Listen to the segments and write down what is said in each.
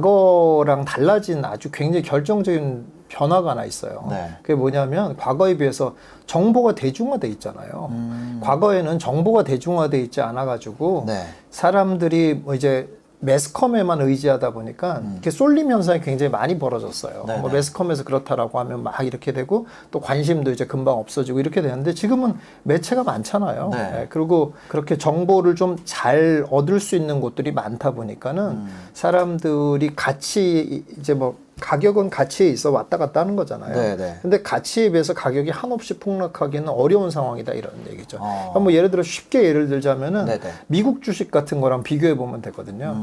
과거랑 달라진 아주 굉장히 결정적인 변화가 하나 있어요. 네. 그게 뭐냐면 과거에 비해서 정보가 대중화돼 있잖아요. 과거에는 정보가 대중화돼 있지 않아 가지고 네. 사람들이 뭐 이제 매스컴에만 의지하다 보니까 이렇게 쏠림 현상이 굉장히 많이 벌어졌어요. 뭐 매스컴에서 그렇다라고 하면 막 이렇게 되고 또 관심도 이제 금방 없어지고 이렇게 되는데 지금은 매체가 많잖아요. 네. 네. 그리고 그렇게 정보를 좀 잘 얻을 수 있는 곳들이 많다 보니까는 사람들이 같이 이제 뭐 가격은 가치에 있어 왔다 갔다 하는 거잖아요. 네네. 근데 가치에 비해서 가격이 한없이 폭락하기는 어려운 상황이다 이런 얘기죠. 그러니까 뭐 예를 들어 쉽게 예를 들자면은 네네. 미국 주식 같은 거랑 비교해 보면 되거든요.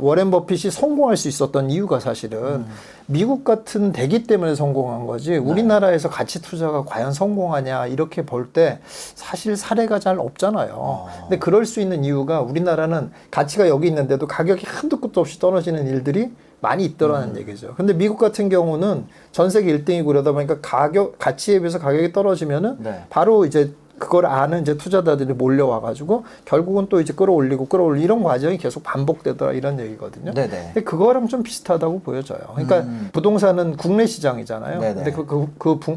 워렌 버핏이 성공할 수 있었던 이유가 사실은 미국 같은 대기 때문에 성공한 거지 우리나라에서 가치 투자가 과연 성공하냐 이렇게 볼 때 사실 사례가 잘 없잖아요. 근데 그럴 수 있는 이유가 우리나라는 가치가 여기 있는데도 가격이 한도 끝도 없이 떨어지는 일들이 많이 있더라는 얘기죠. 근데 미국 같은 경우는 전 세계 1등이고 그러다 보니까 가치에 비해서 가격이 떨어지면은 네. 바로 이제 그걸 아는 이제 투자자들이 몰려와가지고 결국은 또 이제 끌어올리고 이런 과정이 계속 반복되더라 이런 얘기거든요. 네네. 근데 그거랑 좀 비슷하다고 보여져요. 그러니까 부동산은 국내 시장이잖아요. 네네. 근데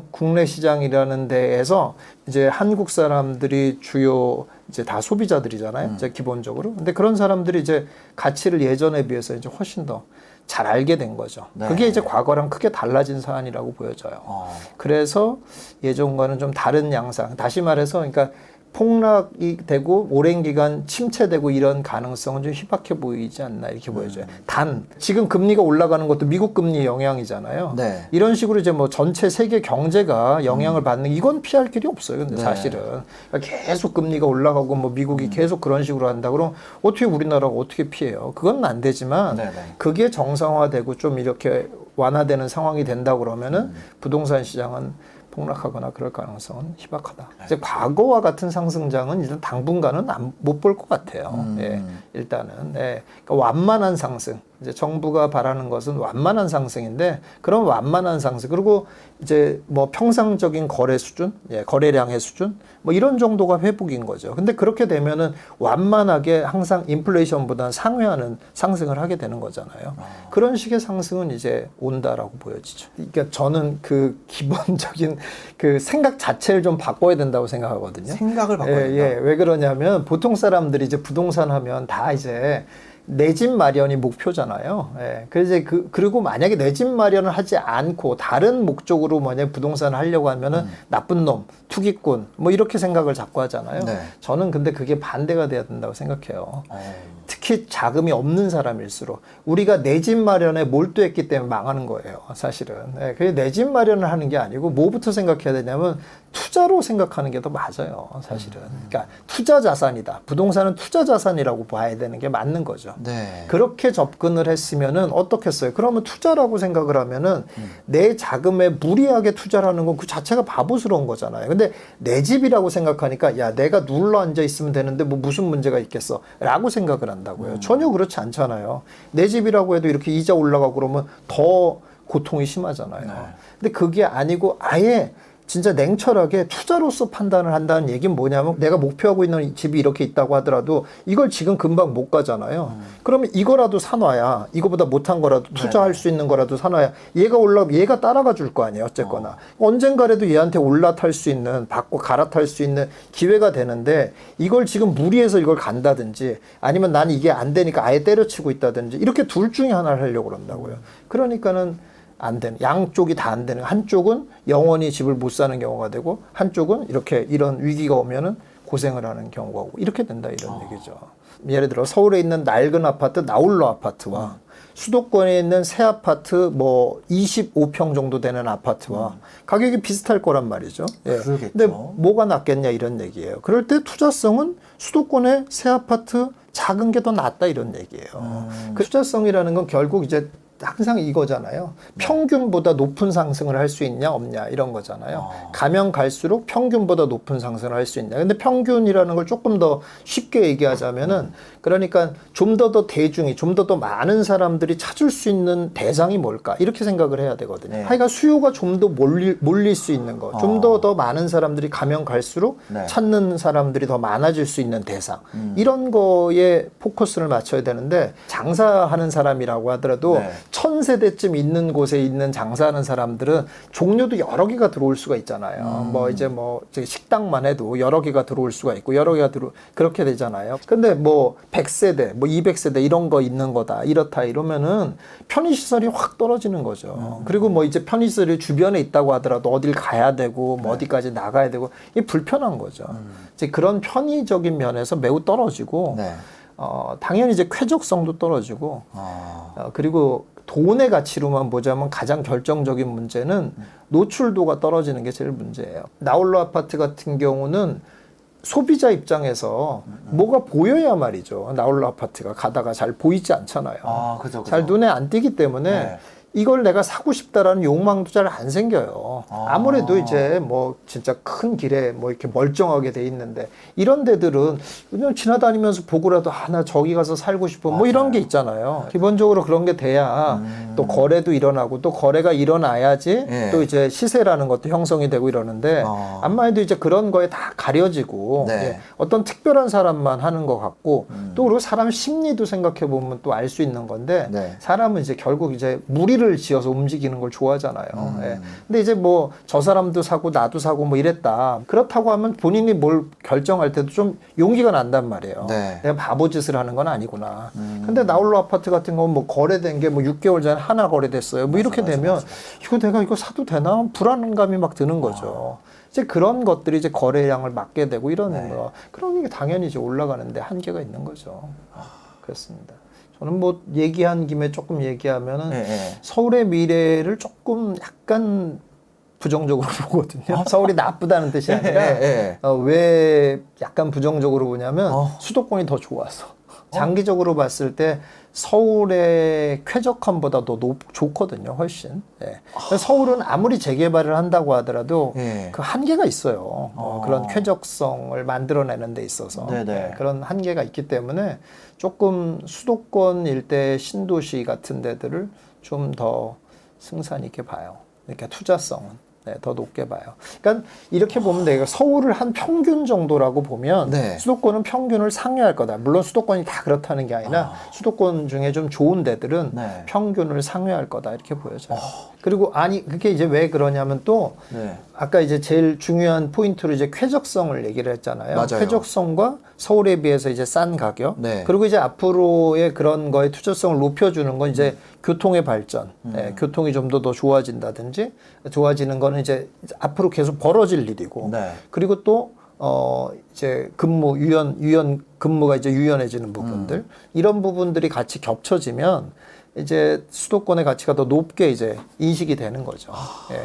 국내 시장이라는 데에서 이제 한국 사람들이 주요 이제 다 소비자들이잖아요. 이제 기본적으로. 근데 그런 사람들이 이제 가치를 예전에 비해서 이제 훨씬 더 잘 알게 된 거죠. 네. 그게 이제 과거랑 크게 달라진 사안이라고 보여져요. 그래서 예전과는 좀 다른 양상, 다시 말해서 그러니까 폭락이 되고 오랜 기간 침체되고 이런 가능성은 좀 희박해 보이지 않나 이렇게 보여져요. 단 지금 금리가 올라가는 것도 미국 금리 영향이잖아요. 네. 이런 식으로 이제 뭐 전체 세계 경제가 영향을 받는 이건 피할 길이 없어요. 근데 네. 사실은 계속 금리가 올라가고 뭐 미국이 계속 그런 식으로 한다 그럼 어떻게 우리나라가 어떻게 피해요? 그건 안 되지만 네네. 그게 정상화되고 좀 이렇게 완화되는 상황이 된다 그러면은 부동산 시장은 폭락하거나 그럴 가능성은 희박하다. 이제 과거와 같은 상승장은 일단 당분간은 못 볼 것 같아요. 예, 일단은 예. 그러니까 완만한 상승. 이제 정부가 바라는 것은 완만한 상승인데 그런 완만한 상승 그리고 이제 뭐 평상적인 거래 수준, 예, 거래량의 수준 뭐 이런 정도가 회복인 거죠. 근데 그렇게 되면은 완만하게 항상 인플레이션보다는 상회하는 상승을 하게 되는 거잖아요. 그런 식의 상승은 이제 온다라고 보여지죠. 그러니까 저는 그 기본적인 그 생각 자체를 좀 바꿔야 된다고 생각하거든요. 생각을 바꿔야 된다. 예, 왜 그러냐면 보통 사람들이 이제 부동산 하면 다 이제 내 집 마련이 목표잖아요. 예. 그래서 그리고 만약에 내 집 마련을 하지 않고 다른 목적으로 만약에 부동산을 하려고 하면은 나쁜 놈, 투기꾼, 뭐 이렇게 생각을 자꾸 하잖아요. 네. 저는 근데 그게 반대가 돼야 된다고 생각해요. 특히 자금이 없는 사람일수록 우리가 내 집 마련에 몰두했기 때문에 망하는 거예요. 사실은. 예. 그게 내 집 마련을 하는 게 아니고 뭐부터 생각해야 되냐면 투자로 생각하는 게 더 맞아요. 사실은. 그러니까 투자 자산이다. 부동산은 투자 자산이라고 봐야 되는 게 맞는 거죠. 네. 그렇게 접근을 했으면은 어떻겠어요? 그러면 투자라고 생각을 하면은 내 자금에 무리하게 투자하는 건 그 자체가 바보스러운 거잖아요. 근데 내 집이라고 생각하니까 야 내가 눌러 앉아 있으면 되는데 뭐 무슨 문제가 있겠어? 라고 생각을 한다고요. 전혀 그렇지 않잖아요. 내 집이라고 해도 이렇게 이자 올라가고 그러면 더 고통이 심하잖아요. 네. 근데 그게 아니고 아예 진짜 냉철하게 투자로서 판단을 한다는 얘기는 뭐냐면 내가 목표하고 있는 집이 이렇게 있다고 하더라도 이걸 지금 금방 못 가잖아요. 그러면 이거라도 사놔야 이거보다 못한 거라도 투자할 수 있는 거라도 사놔야 얘가 따라가 줄 거 아니에요. 어쨌거나 언젠가라도 얘한테 올라탈 수 있는 받고 갈아탈 수 있는 기회가 되는데 이걸 지금 무리해서 이걸 간다든지 아니면 나는 이게 안 되니까 아예 때려치고 있다든지 이렇게 둘 중에 하나를 하려고 그런다고요. 그러니까는 안 되는 양쪽이 다 안 되는 한쪽은 영원히 집을 못 사는 경우가 되고 한쪽은 이렇게 이런 위기가 오면은 고생을 하는 경우가 오고 이렇게 된다 이런 얘기죠. 예를 들어 서울에 있는 낡은 아파트 나홀로 아파트와 수도권에 있는 새 아파트 뭐 25평 정도 되는 아파트와 가격이 비슷할 거란 말이죠. 예. 근데 뭐가 낫겠냐 이런 얘기예요. 그럴 때 투자성은 수도권의 새 아파트 작은 게 더 낫다 이런 얘기예요. 그 투자성이라는 건 결국 이제 항상 이거잖아요. 평균보다 높은 상승을 할 수 있냐 없냐 이런 거잖아요. 가면 갈수록 평균보다 높은 상승을 할 수 있냐. 근데 평균이라는 걸 조금 더 쉽게 얘기하자면은, 그러니까 좀 더 대중이, 좀 더 많은 사람들이 찾을 수 있는 대상이 뭘까 이렇게 생각을 해야 되거든요. 네. 하여간 수요가 좀 더 몰릴 수 있는 거, 좀 더 많은 사람들이 가면 갈수록 네. 찾는 사람들이 더 많아질 수 있는 대상, 이런 거에 포커스를 맞춰야 되는데, 장사하는 사람이라고 하더라도 네. 1000세대쯤 있는 곳에 있는 장사하는 사람들은 종류도 여러 개가 들어올 수가 있잖아요. 뭐 이제 뭐 식당만 해도 여러 개가 들어올 수가 있고 여러 개가 그렇게 되잖아요. 근데 뭐 100세대, 뭐 200세대 이런 거 있는 거다 이렇다 이러면은 편의시설이 확 떨어지는 거죠. 그리고 뭐 이제 편의시설이 주변에 있다고 하더라도 어딜 가야 되고 뭐 네. 어디까지 나가야 되고 이게 불편한 거죠. 이제 그런 편의적인 면에서 매우 떨어지고 네. 당연히 이제 쾌적성도 떨어지고 그리고 돈의 가치로만 보자면 가장 결정적인 문제는 노출도가 떨어지는 게 제일 문제예요. 나홀로 아파트 같은 경우는 소비자 입장에서 뭐가 보여야 말이죠. 나홀로 아파트가 가다가 잘 보이지 않잖아요. 그죠. 잘 눈에 안 띄기 때문에 네. 이걸 내가 사고 싶다라는 욕망도 잘 안 생겨요. 아무래도 이제 뭐 진짜 큰 길에 뭐 이렇게 멀쩡하게 돼 있는데, 이런 데들은 그냥 지나다니면서 보고라도 나 저기 가서 살고 싶어 뭐 이런 게 있잖아요. 네. 기본적으로 그런 게 돼야 또 거래도 일어나고, 또 거래가 일어나야지 네. 또 이제 시세라는 것도 형성이 되고 이러는데 아무래도 이제 그런 거에 다 가려지고 네. 예, 어떤 특별한 사람만 하는 것 같고 또 그리고 사람 심리도 생각해 보면 또 알 수 있는 건데 네. 사람은 이제 결국 이제 무리를 지어서 움직이는 걸 좋아하잖아요. 예. 근데 이제 뭐 저 사람도 사고 나도 사고 뭐 이랬다. 그렇다고 하면 본인이 뭘 결정할 때도 좀 용기가 난단 말이에요. 네. 내가 바보짓을 하는 건 아니구나. 근데 나홀로 아파트 같은 건 뭐 거래된 게 뭐 6개월 전에 하나 거래됐어요. 뭐 맞아, 이렇게 맞아, 되면 맞아. 이거 내가 이거 사도 되나? 불안감이 막 드는 거죠. 이제 그런 것들이 이제 거래량을 막게 되고 이러는 네. 거. 그런 게 당연히 이제 올라가는데 한계가 있는 거죠. 그렇습니다. 저는 뭐 얘기한 김에 조금 얘기하면은 네, 네. 서울의 미래를 조금 약간 부정적으로 보거든요. 서울이 나쁘다는 뜻이 아니라 네, 네. 왜 약간 부정적으로 보냐면 수도권이 더 좋아서. 장기적으로 봤을 때 서울의 쾌적함보다 더 좋거든요, 훨씬. 예. 서울은 아무리 재개발을 한다고 하더라도 예. 그 한계가 있어요. 그런 쾌적성을 만들어내는 데 있어서 예. 그런 한계가 있기 때문에 조금 수도권 일대 신도시 같은 데들을 좀 더 승산 있게 봐요. 그러니까 투자성은. 네, 더 높게 봐요. 그러니까 이렇게 보면 내가 서울을 한 평균 정도라고 보면 네. 수도권은 평균을 상회할 거다. 물론 수도권이 다 그렇다는 게 아니라 수도권 중에 좀 좋은 데들은 네. 평균을 상회할 거다 이렇게 보여져요. 그리고 아니 그게 이제 왜 그러냐면 또 네. 아까 이제 제일 중요한 포인트로 이제 쾌적성을 얘기를 했잖아요. 맞아요. 쾌적성과 서울에 비해서 이제 싼 가격. 네. 그리고 이제 앞으로의 그런 거에 투자성을 높여주는 건 이제 교통의 발전. 네, 교통이 좀 더 좋아진다든지, 좋아지는 거는 이제 앞으로 계속 벌어질 일이고. 네. 그리고 또 이제 근무 근무가 이제 유연해지는 부분들 이런 부분들이 같이 겹쳐지면 이제 수도권의 가치가 더 높게 이제 인식이 되는 거죠. 예.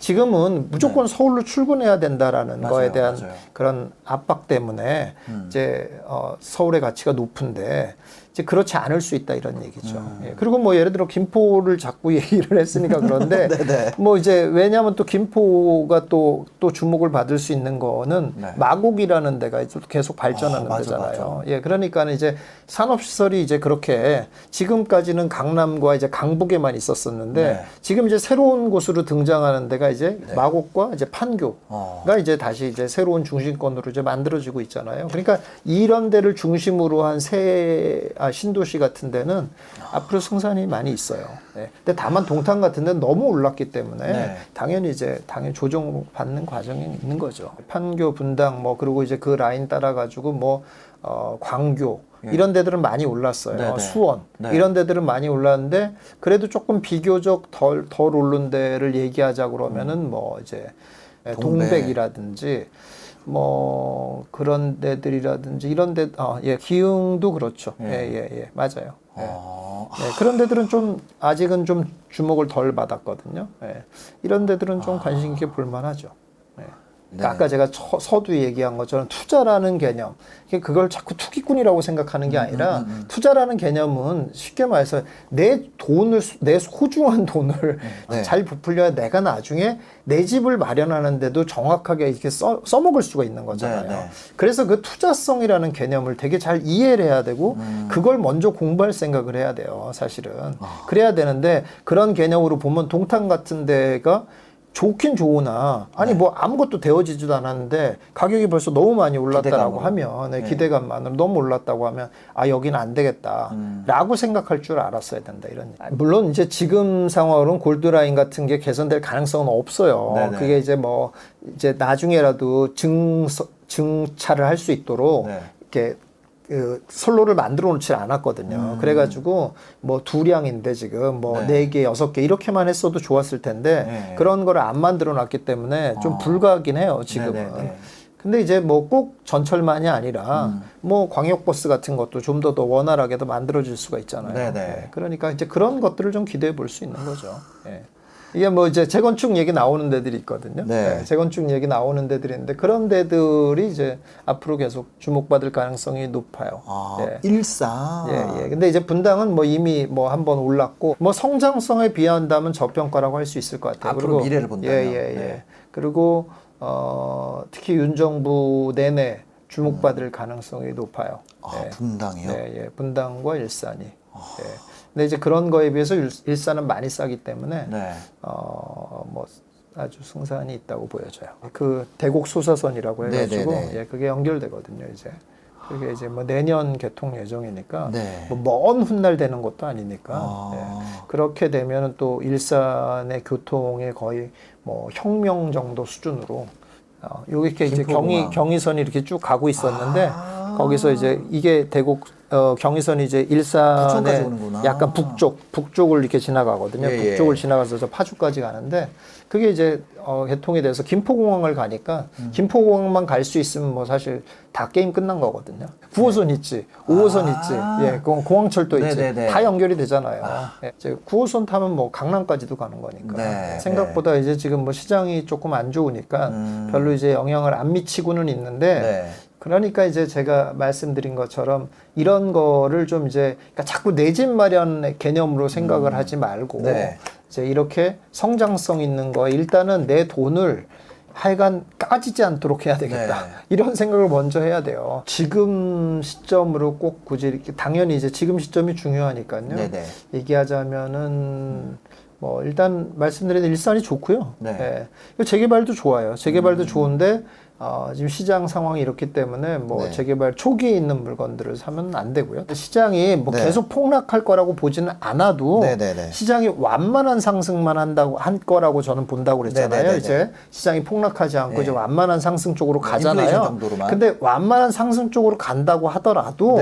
지금은 무조건 네. 서울로 출근해야 된다라는 맞아요, 거에 대한 맞아요. 그런 압박 때문에 이제 서울의 가치가 높은데 이제 그렇지 않을 수 있다 이런 얘기죠. 예. 그리고 뭐 예를 들어 김포를 자꾸 얘기를 했으니까 그런데 뭐 이제 왜냐하면 또 김포가 또 주목을 받을 수 있는 거는 네. 마곡이라는 데가 계속 발전하는 데잖아요. 맞아. 예, 그러니까 이제 산업시설이 이제 그렇게 지금까지는 강남과 이제 강북에만 있었었는데 네. 지금 이제 새로운 곳으로 등장하는 데가 이제 네. 마곡과 이제 판교가 이제 다시 이제 새로운 중심권으로 이제 만들어지고 있잖아요. 그러니까 이런 데를 중심으로 한 신도시 같은 데는 앞으로 승산이 많이 있어요. 네. 근데 다만 동탄 같은 데는 너무 올랐기 때문에 네. 당연히 이제 조정받는 과정이 있는 거죠. 판교, 분당 뭐 그리고 이제 그 라인 따라 가지고 뭐 광교 예. 이런 데들은 많이 올랐어요. 네네. 수원 네. 이런 데들은 많이 올랐는데 그래도 조금 비교적 덜 오른 데를 얘기하자 그러면은 뭐 이제 동백이라든지 뭐 그런 데들이라든지 이런 데 예, 기흥도 그렇죠. 예, 맞아요. 예. 예, 그런 데들은 좀 아직은 좀 주목을 덜 받았거든요. 예. 이런 데들은 좀 관심 있게 볼만하죠. 예. 그러니까 아까 제가 서두 얘기한 것처럼 투자라는 개념, 그걸 자꾸 투기꾼이라고 생각하는 게 아니라 투자라는 개념은 쉽게 말해서 내 돈을, 내 소중한 돈을 잘 부풀려야 내가 나중에 내 집을 마련하는데도 정확하게 이렇게 써먹을 수가 있는 거잖아요. 그래서 그 투자성이라는 개념을 되게 잘 이해를 해야 되고 그걸 먼저 공부할 생각을 해야 돼요, 사실은. 그래야 되는데 그런 개념으로 보면 동탄 같은 데가 좋긴 좋으나 아니 뭐 아무것도 되어지지도 않았는데 가격이 벌써 너무 많이 올랐다라고 하면 기대감만으로 너무 올랐다고 하면 아 여기는 안 되겠다 라고 생각할 줄 알았어야 된다 이런 얘기. 물론 이제 지금 상황으로는 골드라인 같은 게 개선될 가능성은 없어요. 그게 이제 뭐 이제 나중에라도 증차를 할 수 있도록 이렇게 그 선로를 만들어 놓지 않았거든요. 그래가지고 뭐 2량인데 지금 뭐 4개, 6개 이렇게만 했어도 좋았을 텐데 그런 거를 안 만들어 놨기 때문에 좀 불가하긴 해요, 지금은. 근데 이제 뭐 꼭 전철만이 아니라 뭐 광역버스 같은 것도 좀 더 원활하게 만들어질 수가 있잖아요. 그러니까 이제 그런 것들을 좀 기대해 볼 수 있는 거죠. 이게 뭐 이제 재건축 얘기 나오는 데들이 있거든요. 재건축 얘기 나오는 데들이 있는데 그런 데들이 이제 앞으로 계속 주목받을 가능성이 높아요. 일사. 근데 이제 분당은 뭐 이미 뭐 한번 올랐고 뭐 성장성에 비한다면 저평가라고 할 수 있을 것 같아요. 앞으로 그리고 미래를 본다면. 그리고 특히 윤 정부 내내 주목받을 가능성이 높아요. 분당이요? 분당과 일산이. 근데 이제 그런 거에 비해서 일산은 많이 싸기 때문에 뭐 아주 승산이 있다고 보여져요. 그 대곡 소사선이라고 해가지고 그게 연결되거든요. 이제 그게 이제 뭐 내년 개통 예정이니까 뭐 먼 훗날 되는 것도 아니니까 그렇게 되면은 또 일산의 교통의 거의 뭐 혁명 정도 수준으로 이렇게 이제 경의선이 이렇게 쭉 가고 있었는데 거기서 이제 이게 대곡 경의선이 이제 일산에 약간 북쪽을 이렇게 지나가거든요. 북쪽을 지나가서 파주까지 가는데 그게 이제 개통이 돼서 김포공항을 가니까 김포공항만 갈 수 있으면 뭐 사실 다 게임 끝난 거거든요. 9호선 있지, 5호선 있지, 공항철도 있지, 다 연결이 되잖아요. 이제 9호선 타면 뭐 강남까지도 가는 거니까 생각보다 이제 지금 뭐 시장이 조금 안 좋으니까 별로 이제 영향을 안 미치고는 있는데. 그러니까 이제 제가 말씀드린 것처럼 이런 거를 좀 이제 그러니까 자꾸 내 집 마련의 개념으로 생각을 하지 말고 이제 이렇게 성장성 있는 거에 일단은 내 돈을 하여간 까지지 않도록 해야 되겠다. 이런 생각을 먼저 해야 돼요. 지금 시점으로 꼭 굳이 이렇게 당연히 이제 지금 시점이 중요하니까요. 얘기하자면은 뭐 일단 말씀드린 일산이 좋고요. 재개발도 좋아요. 재개발도 좋은데 지금 시장 상황이 이렇기 때문에 뭐 재개발 초기에 있는 물건들을 사면 안 되고요. 시장이 뭐 계속 폭락할 거라고 보지는 않아도 시장이 완만한 상승만 한다고 한 거라고 저는 본다고 그랬잖아요. 이제 시장이 폭락하지 않고 이제 완만한 상승 쪽으로 가잖아요. 근데 완만한 상승 쪽으로 간다고 하더라도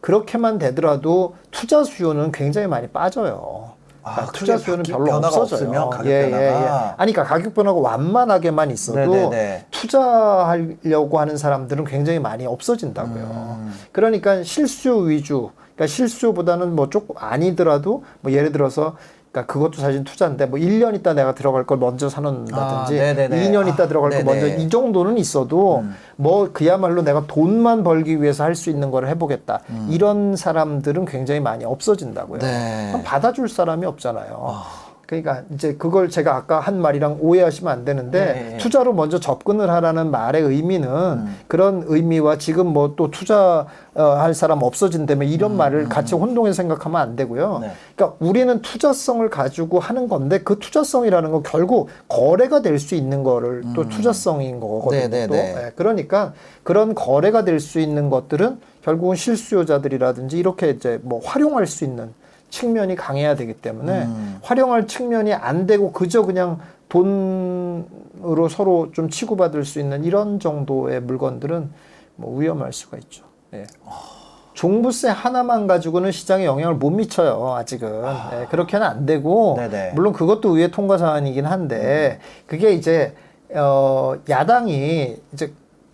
그렇게만 되더라도 투자 수요는 굉장히 많이 빠져요. 그러니까 투자 수요는 별로 없어져요. 가격 변화가. 아니, 그러니까 가격 변화가 완만하게만 있어도 투자하려고 하는 사람들은 굉장히 많이 없어진다고요. 그러니까 실수요 위주, 그러니까 실수요보다는 뭐 조금 아니더라도 뭐 예를 들어서 그러니까 그것도 사실 투자인데 뭐 1년 있다 내가 들어갈 걸 먼저 사놓는다든지 2년 있다 들어갈 걸 먼저 이 정도는 있어도 뭐 그야말로 내가 돈만 벌기 위해서 할 수 있는 걸 해보겠다 이런 사람들은 굉장히 많이 없어진다고요. 그럼 받아줄 사람이 없잖아요. 그러니까 이제 그걸 제가 아까 한 말이랑 오해하시면 안 되는데 투자로 먼저 접근을 하라는 말의 의미는 그런 의미와 지금 뭐 또 투자할 사람 없어진다며 이런 말을 같이 혼동해서 생각하면 안 되고요. 그러니까 우리는 투자성을 가지고 하는 건데 그 투자성이라는 건 결국 거래가 될 수 있는 거를 또 투자성인 거거든요. 그러니까 그런 거래가 될 수 있는 것들은 결국은 실수요자들이라든지 이렇게 이제 뭐 활용할 수 있는 측면이 강해야 되기 때문에 활용할 측면이 안 되고 그저 그냥 돈으로 서로 좀 치고받을 수 있는 이런 정도의 물건들은 뭐 위험할 수가 있죠. 종부세 하나만 가지고는 시장에 영향을 못 미쳐요. 아직은 그렇게는 안 되고 물론 그것도 의회 통과 사안이긴 한데 그게 이제 야당이 이제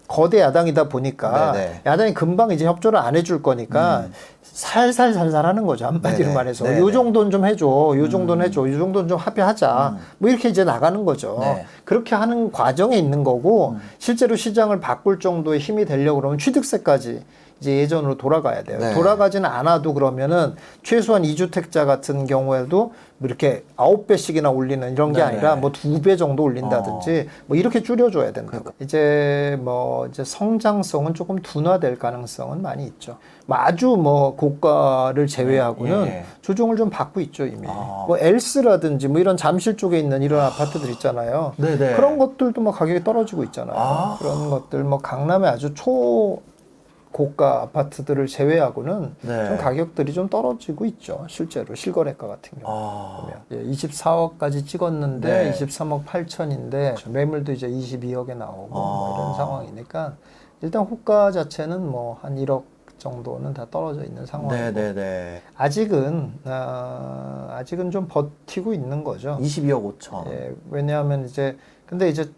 거대 야당이다 보니까 네네. 야당이 금방 이제 협조를 안 해줄 거니까 살살 하는 거죠. 한마디로 네네. 말해서 네네. 요 정도는 좀 해줘, 요 정도는 해줘, 요 정도는 좀 합의하자 뭐 이렇게 이제 나가는 거죠. 네. 그렇게 하는 과정에 있는 거고 실제로 시장을 바꿀 정도의 힘이 되려고 그러면 취득세까지 이제 예전으로 돌아가야 돼요. 네. 돌아가지는 않아도 그러면은 최소한 2주택자 같은 경우에도 이렇게 9배씩이나 올리는 이런 게 네네. 아니라 뭐 2배 정도 올린다든지 뭐 이렇게 줄여줘야 된다. 그러니까. 이제 뭐 이제 성장성은 조금 둔화될 가능성은 많이 있죠. 뭐 아주 뭐 고가를 제외하고는 예. 조정을 좀 받고 있죠 이미. 뭐 엘스라든지 뭐 이런 잠실 쪽에 있는 이런 아파트들 있잖아요. 네네. 그런 것들도 뭐 가격이 떨어지고 있잖아요. 그런 것들 뭐 강남에 아주 고가 아파트들을 제외하고는 네. 좀 가격들이 좀 떨어지고 있죠. 실제로 실거래가 같은 경우 보면 24억까지 찍었는데 네. 23억 8천인데 매물도 이제 22억에 나오고 뭐 이런 상황이니까 일단 호가 자체는 뭐 한 1억 정도는 다 떨어져 있는 상황이고 네네네. 아직은 좀 버티고 있는 거죠. 22억 5천. 예, 왜냐하면 이제 근데 이제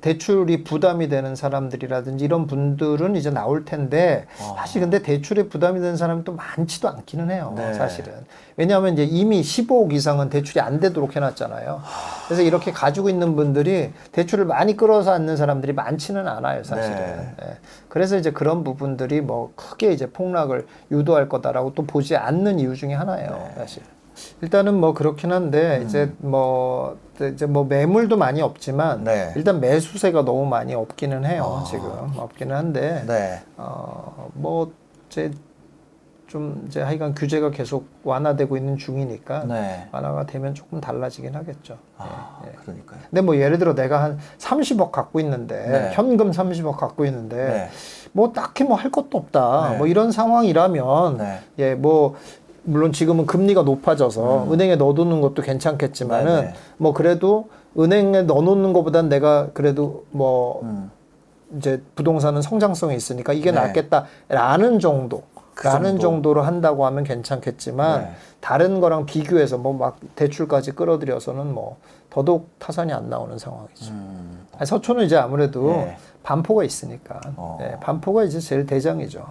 대출이 부담이 되는 사람들이라든지 이런 분들은 이제 나올 텐데 사실 근데 대출에 부담이 되는 사람이 또 많지도 않기는 해요. 네. 사실은. 왜냐하면 이제 이미 15억 이상은 대출이 안 되도록 해놨잖아요. 그래서 이렇게 가지고 있는 분들이 대출을 많이 끌어서 앉는 사람들이 많지는 않아요. 사실은. 네. 네. 그래서 이제 그런 부분들이 뭐 크게 이제 폭락을 유도할 거다라고 또 보지 않는 이유 중에 하나예요. 네. 사실. 일단은 뭐 그렇긴 한데 이제 뭐 매물도 많이 없지만 네. 일단 매수세가 너무 많이 없기는 해요. 지금 없기는 한데 네. 뭐 이제 좀 이제 하여간 규제가 계속 완화되고 있는 중이니까 네. 완화가 되면 조금 달라지긴 하겠죠. 예. 그러니까요. 근데 뭐 예를 들어 내가 한 30억 갖고 있는데 네. 현금 30억 갖고 있는데 네. 뭐 딱히 뭐 할 것도 없다. 네. 뭐 이런 상황이라면 네. 예, 뭐 물론 지금은 금리가 높아져서 은행에 넣어두는 것도 괜찮겠지만은 네네. 뭐 그래도 은행에 넣어놓는 것보단 내가 그래도 뭐 이제 부동산은 성장성이 있으니까 이게 네. 낫겠다라는 정도. 라는 정도로 한다고 하면 괜찮겠지만 네. 다른 거랑 비교해서 뭐 막 대출까지 끌어들여서는 뭐 더더욱 타산이 안 나오는 상황이죠. 서초는 이제 아무래도 네. 반포가 있으니까 네, 반포가 이제 제일 대장이죠.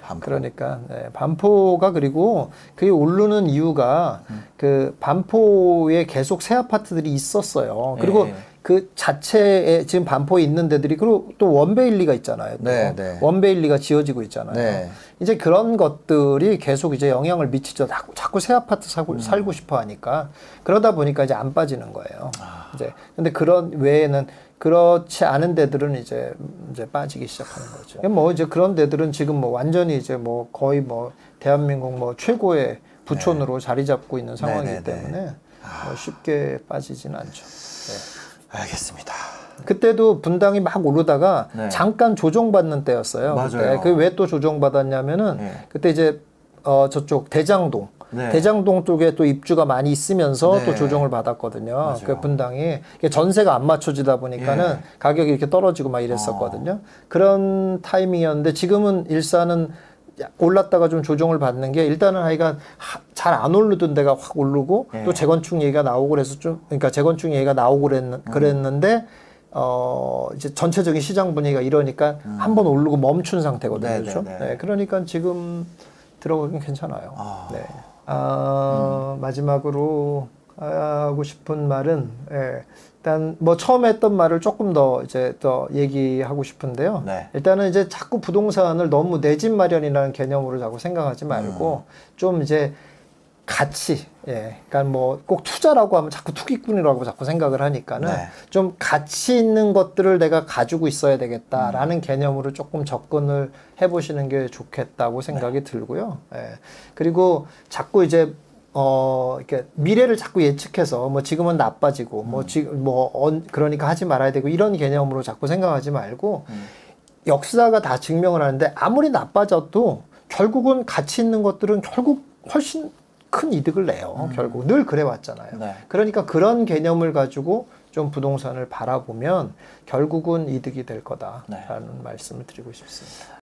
반포. 그러니까 네, 반포가 그리고 그게 오르는 이유가 그 반포에 계속 새 아파트들이 있었어요. 그리고 네. 그 자체에 지금 반포에 있는 데들이 그리고 또 원베일리가 있잖아요. 네, 네. 원베일리가 지어지고 있잖아요. 네. 이제 그런 것들이 계속 이제 영향을 미치죠. 자꾸 새 아파트 살고 싶어 하니까 그러다 보니까 이제 안 빠지는 거예요. 이제 근데 그런 외에는 그렇지 않은 데들은 이제 빠지기 시작하는 거죠. 뭐 이제 그런 데들은 지금 뭐 완전히 이제 뭐 거의 뭐 대한민국 뭐 최고의 부촌으로 네. 자리 잡고 있는 상황이기 네, 네, 때문에 네. 뭐 쉽게 빠지지는 않죠. 네. 알겠습니다. 그때도 분당이 막 오르다가 네. 잠깐 조정받는 때였어요. 맞아요. 그 왜 또 조정받았냐면은 네. 그때 이제 저쪽 대장동. 네. 대장동 쪽에 또 입주가 많이 있으면서 네. 또 조정을 받았거든요. 맞아요. 그 분당이 전세가 안 맞춰지다 보니까는 예. 가격이 이렇게 떨어지고 막 이랬었거든요. 그런 타이밍이었는데 지금은 일산은 올랐다가 좀 조정을 받는 게 일단은 하여간 잘 안 오르던 데가 확 오르고 네. 또 재건축 얘기가 나오고 그래서 좀 그러니까 재건축 얘기가 나오고 그랬는데 이제 전체적인 시장 분위기가 이러니까 한번 오르고 멈춘 상태거든요. 네, 그렇죠? 네, 네. 네, 그러니까 지금 들어가긴 괜찮아요. 네. 마지막으로 하고 싶은 말은 예, 일단 뭐 처음에 했던 말을 조금 더 이제 더 얘기하고 싶은데요. 네. 일단은 이제 자꾸 부동산을 너무 내 집 마련이라는 개념으로 자꾸 생각하지 말고 좀 이제 가치, 예, 그러니까 뭐 꼭 투자라고 하면 자꾸 투기꾼이라고 자꾸 생각을 하니까는 네. 좀 가치 있는 것들을 내가 가지고 있어야 되겠다라는 개념으로 조금 접근을 해보시는 게 좋겠다고 생각이 네. 들고요. 예. 그리고 자꾸 이제 이렇게 미래를 자꾸 예측해서 뭐 지금은 나빠지고 뭐 지금 그러니까 하지 말아야 되고 이런 개념으로 자꾸 생각하지 말고 역사가 다 증명을 하는데 아무리 나빠져도 결국은 가치 있는 것들은 결국 훨씬 큰 이득을 내요. 결국 늘 그래 왔잖아요. 네. 그러니까 그런 개념을 가지고 좀 부동산을 바라보면 결국은 이득이 될 거다라는 네. 말씀을 드리고 싶습니다.